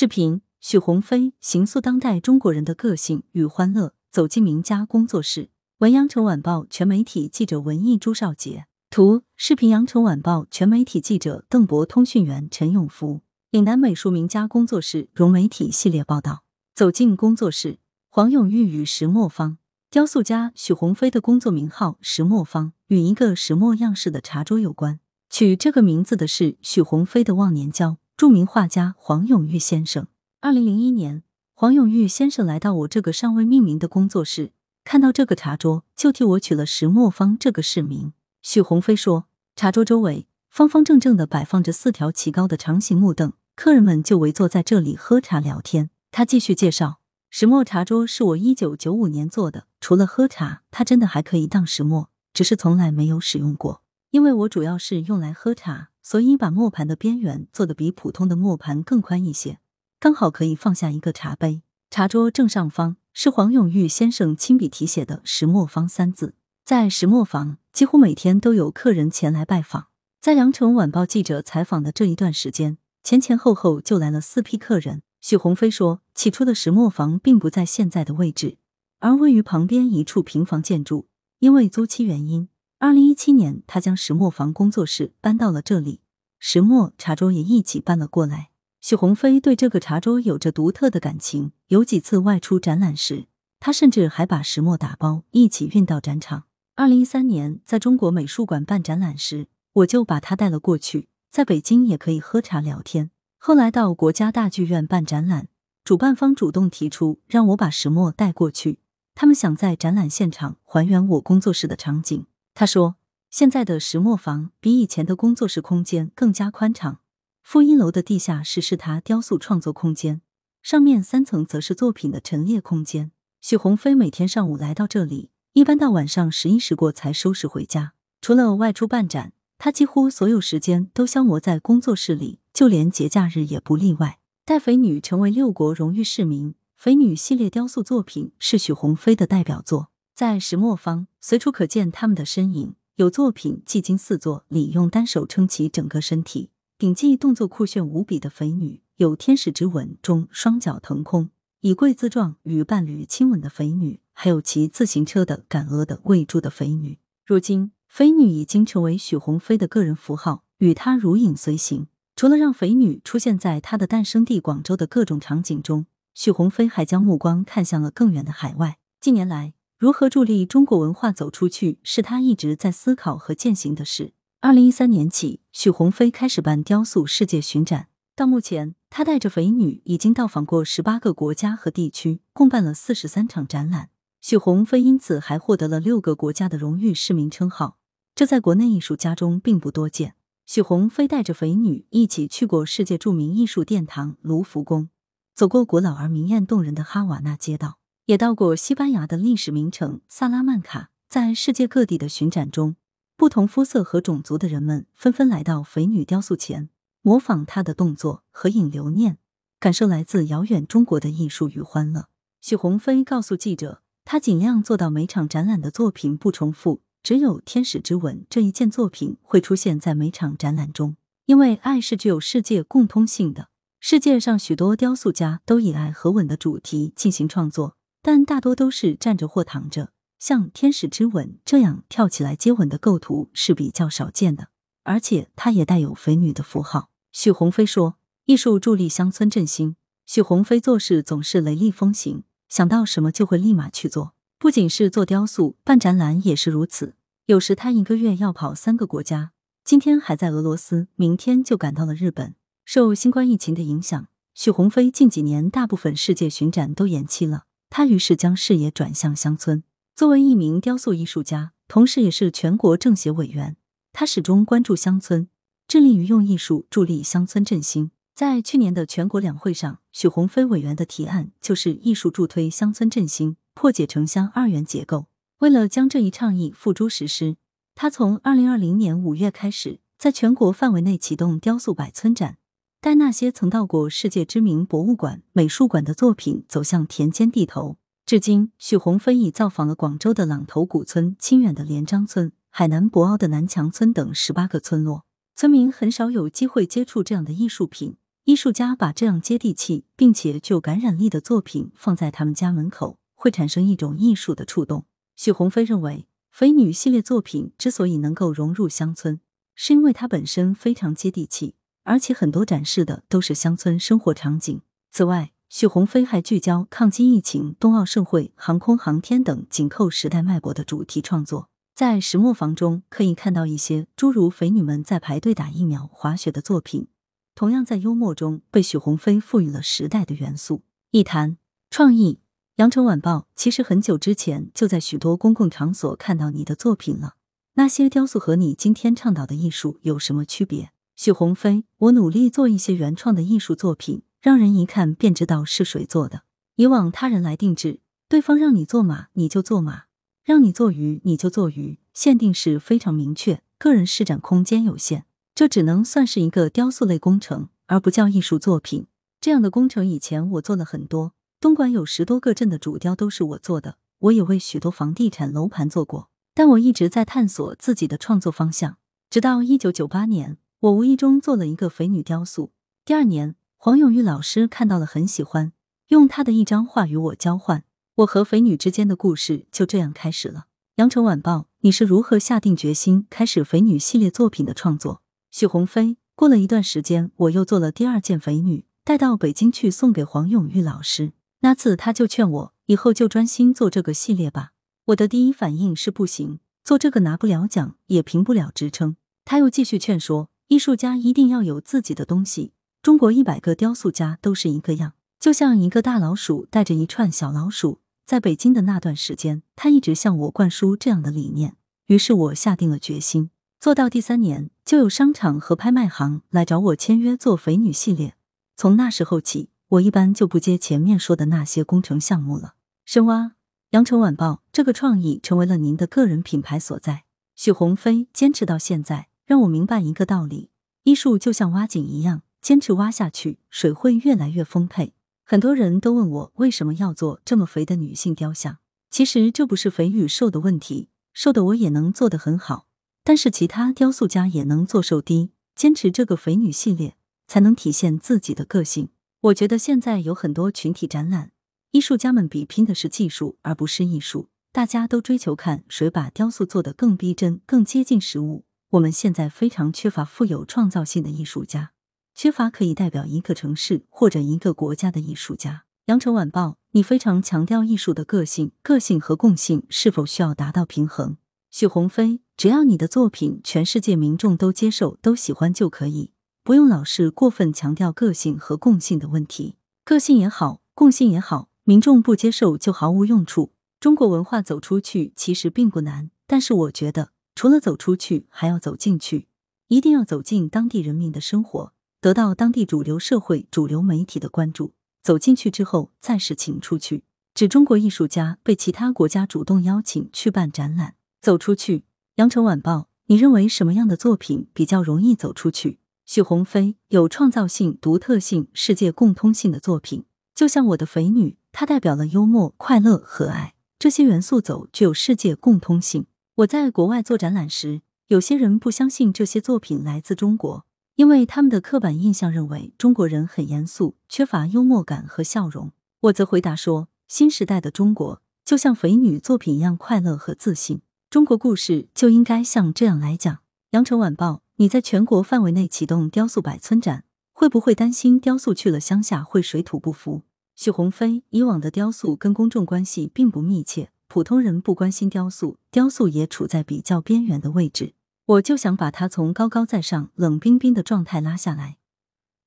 视频：许鸿飞形塑当代中国人的个性与欢乐，走进名家工作室。文阳城晚报全媒体记者文艺朱少杰，图视频阳城晚报全媒体记者邓博，通讯员陈永福。岭南美术名家工作室融媒体系列报道，走进工作室。黄永玉与石墨方，雕塑家许鸿飞的工作名号石墨方与一个石墨样式的茶桌有关。取这个名字的是许鸿飞的忘年交，著名画家黄永玉先生。2001年，黄永玉先生来到我这个尚未命名的工作室，看到这个茶桌，就替我取了石墨方这个市名。许鸿飞说，茶桌周围方方正正地摆放着四条齐高的长形木凳，客人们就围坐在这里喝茶聊天。他继续介绍，石墨茶桌是我1995年做的，除了喝茶，它真的还可以当石墨，只是从来没有使用过。因为我主要是用来喝茶，所以把磨盘的边缘做得比普通的磨盘更宽一些，刚好可以放下一个茶杯。茶桌正上方是黄永玉先生亲笔题写的石墨方三字。在石墨坊，几乎每天都有客人前来拜访。在羊城晚报记者采访的这一段时间，前后就来了4批客人。许鸿飞说，起初的石墨坊并不在现在的位置，而位于旁边一处平房建筑，因为租期原因，2017年他将石墨坊工作室搬到了这里，石墨茶桌也一起搬了过来。许鸿飞对这个茶桌有着独特的感情，有几次外出展览时，他甚至还把石墨打包一起运到展场。2013年在中国美术馆办展览时，我就把他带了过去，在北京也可以喝茶聊天。后来到国家大剧院办展览，主办方主动提出让我把石墨带过去，他们想在展览现场还原我工作室的场景。他说，现在的石墨坊比以前的工作室空间更加宽敞，负1楼的地下室是他雕塑创作空间，上面3层则是作品的陈列空间。许鸿飞每天上午来到这里，一般到晚上11时过才收拾回家。除了外出办展，他几乎所有时间都消磨在工作室里，就连节假日也不例外。带肥女成为6国荣誉市民，肥女系列雕塑作品是许鸿飞的代表作。在石墨坊随处可见他们的身影，有作品技惊四座里用单手撑起整个身体，顶技动作酷炫无比的肥女，有天使之吻中双脚腾空以跪姿状与伴侣亲吻的肥女，还有骑自行车的赶鹅的喂猪的肥女。如今肥女已经成为许鸿飞的个人符号，与他如影随形。除了让肥女出现在她的诞生地广州的各种场景中，许鸿飞还将目光看向了更远的海外。近年来，如何助力中国文化走出去，是他一直在思考和践行的事。2013年起，许鸿飞开始办雕塑世界巡展，到目前他带着肥女已经到访过18个国家和地区，共办了43场展览。许鸿飞因此还获得了6个国家的荣誉市民称号，这在国内艺术家中并不多见。许鸿飞带着肥女一起去过世界著名艺术殿堂卢浮宫，走过古老而明艳动人的哈瓦那街道，也到过西班牙的历史名城萨拉曼卡。在世界各地的巡展中，不同肤色和种族的人们纷纷来到肥女雕塑前，模仿她的动作，合影留念，感受来自遥远中国的艺术与欢乐。许鸿飞告诉记者，他尽量做到每场展览的作品不重复，只有天使之吻这一件作品会出现在每场展览中，因为爱是具有世界共通性的。世界上许多雕塑家都以爱和吻的主题进行创作，但大多都是站着或躺着，像天使之吻这样跳起来接吻的构图是比较少见的，而且它也带有肥女的符号。许鸿飞说，艺术助力乡村振兴，许鸿飞做事总是雷厉风行，想到什么就会立马去做，不仅是做雕塑，办展览也是如此。有时他1个月要跑3个国家，今天还在俄罗斯，明天就赶到了日本。受新冠疫情的影响，许鸿飞近几年大部分世界巡展都延期了，他于是将视野转向乡村。作为一名雕塑艺术家，同时也是全国政协委员，他始终关注乡村，致力于用艺术助力乡村振兴。在去年的全国两会上，许鸿飞委员的提案就是艺术助推乡村振兴，破解城乡2元结构。为了将这一倡议付诸实施，他从2020年5月开始，在全国范围内启动雕塑百村展，带那些曾到过世界知名博物馆、美术馆的作品走向田间地头。至今，许鸿飞已造访了广州的朗头古村、清远的连章村、海南博鳌的南强村等18个村落。村民很少有机会接触这样的艺术品，艺术家把这样接地气并且具有感染力的作品放在他们家门口，会产生一种艺术的触动。许鸿飞认为，肥女系列作品之所以能够融入乡村，是因为它本身非常接地气，而且很多展示的都是乡村生活场景。此外，许鸿飞还聚焦抗击疫情、冬奥盛会、航空航天等紧扣时代脉搏的主题创作。在石磨坊中可以看到一些诸如肥女们在排队打疫苗、滑雪的作品，同样在幽默中被许鸿飞赋予了时代的元素。一谈创意，羊城晚报其实很久之前就在许多公共场所看到你的作品了，那些雕塑和你今天倡导的艺术有什么区别？许鸿飞，我努力做一些原创的艺术作品，让人一看便知道是谁做的。以往他人来定制，对方让你做马你就做马，让你做鱼你就做鱼，限定是非常明确，个人施展空间有限，这只能算是一个雕塑类工程，而不叫艺术作品。这样的工程以前我做了很多，东莞有10多个镇的主雕都是我做的，我也为许多房地产楼盘做过，但我一直在探索自己的创作方向。直到1998年，我无意中做了一个肥女雕塑，第2年黄永玉老师看到了很喜欢，用他的一张画与我交换，我和肥女之间的故事就这样开始了。羊城晚报，你是如何下定决心开始肥女系列作品的创作？许鸿飞，过了一段时间我又做了第2件肥女，带到北京去送给黄永玉老师，那次他就劝我以后就专心做这个系列吧。我的第一反应是不行，做这个拿不了奖也评不了职称。他又继续劝说，艺术家一定要有自己的东西，中国100个雕塑家都是一个样，就像一个大老鼠带着一串小老鼠。在北京的那段时间，他一直向我灌输这样的理念，于是我下定了决心。做到第3年，就有商场和拍卖行来找我签约做肥女系列。从那时候起，我一般就不接前面说的那些工程项目了。深挖，羊城晚报，这个创意成为了您的个人品牌所在。许鸿飞，坚持到现在，让我明白一个道理，艺术就像挖井一样，坚持挖下去，水会越来越丰沛。很多人都问我为什么要做这么肥的女性雕像，其实这不是肥与瘦的问题，瘦的我也能做得很好，但是其他雕塑家也能做瘦低，坚持这个肥女系列才能体现自己的个性。我觉得现在有很多群体展览，艺术家们比拼的是技术而不是艺术，大家都追求看谁把雕塑做得更逼真、更接近实物。我们现在非常缺乏富有创造性的艺术家，缺乏可以代表一个城市或者一个国家的艺术家。羊城晚报，你非常强调艺术的个性，个性和共性是否需要达到平衡？许鸿飞，只要你的作品全世界民众都接受、都喜欢就可以，不用老是过分强调个性和共性的问题。个性也好，共性也好，民众不接受就毫无用处。中国文化走出去其实并不难，但是我觉得除了走出去还要走进去，一定要走进当地人民的生活，得到当地主流社会、主流媒体的关注，走进去之后再是请出去。指中国艺术家被其他国家主动邀请去办展览。走出去，羊城晚报，你认为什么样的作品比较容易走出去？许鸿飞，有创造性、独特性、世界共通性的作品，就像我的肥女，它代表了幽默、快乐、和蔼，这些元素走具有世界共通性。我在国外做展览时，有些人不相信这些作品来自中国，因为他们的刻板印象认为中国人很严肃，缺乏幽默感和笑容。我则回答说，新时代的中国就像肥女作品一样快乐和自信，中国故事就应该像这样来讲。羊城晚报，你在全国范围内启动雕塑百村展，会不会担心雕塑去了乡下会水土不服？许鸿飞，以往的雕塑跟公众关系并不密切，普通人不关心雕塑，雕塑也处在比较边缘的位置。我就想把它从高高在上、冷冰冰的状态拉下来，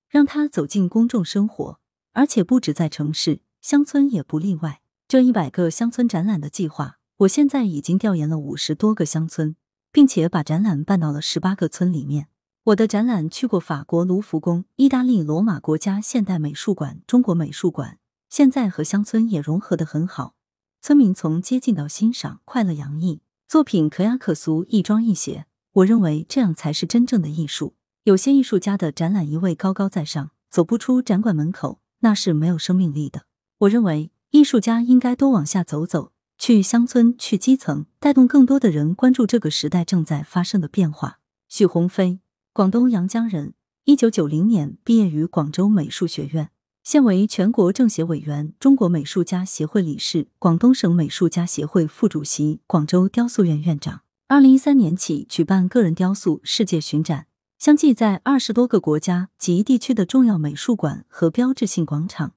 让它走进公众生活，而且不止在城市，乡村也不例外。这100个乡村展览的计划，我现在已经调研了50多个乡村，并且把展览办到了18个村里面。我的展览去过法国卢浮宫、意大利罗马国家现代美术馆、中国美术馆，现在和乡村也融合得很好，村民从接近到欣赏，快乐洋溢，作品可雅可俗，一庄一谐。我认为这样才是真正的艺术。有些艺术家的展览一味高高在上，走不出展馆门口，那是没有生命力的。我认为艺术家应该多往下走走，去乡村，去基层，带动更多的人关注这个时代正在发生的变化。许鸿飞，广东阳江人， 1990年毕业于广州美术学院，现为全国政协委员、中国美术家协会理事、广东省美术家协会副主席、广州雕塑院院长。2013年起举办个人雕塑世界巡展，相继在20多个国家及地区的重要美术馆和标志性广场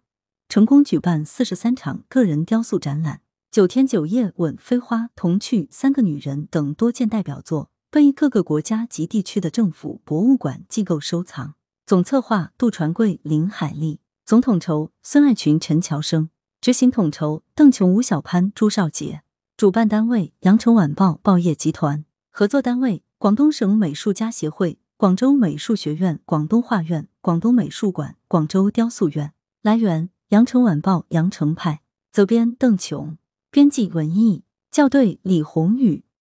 成功举办43场个人雕塑展览，9天9夜、吻飞花、童趣、三个女人等多件代表作被各个国家及地区的政府、博物馆、机构收藏。总策划杜传贵、林海利，总统筹孙爱群、陈乔生，执行统筹邓琼、吴小潘、朱少杰，主办单位羊城晚报报业集团，合作单位广东省美术家协会、广州美术学院、广东画院、广东美术馆、广州雕塑院。来源羊城晚报羊城派，责编邓琼，编辑文艺，校对李红宇。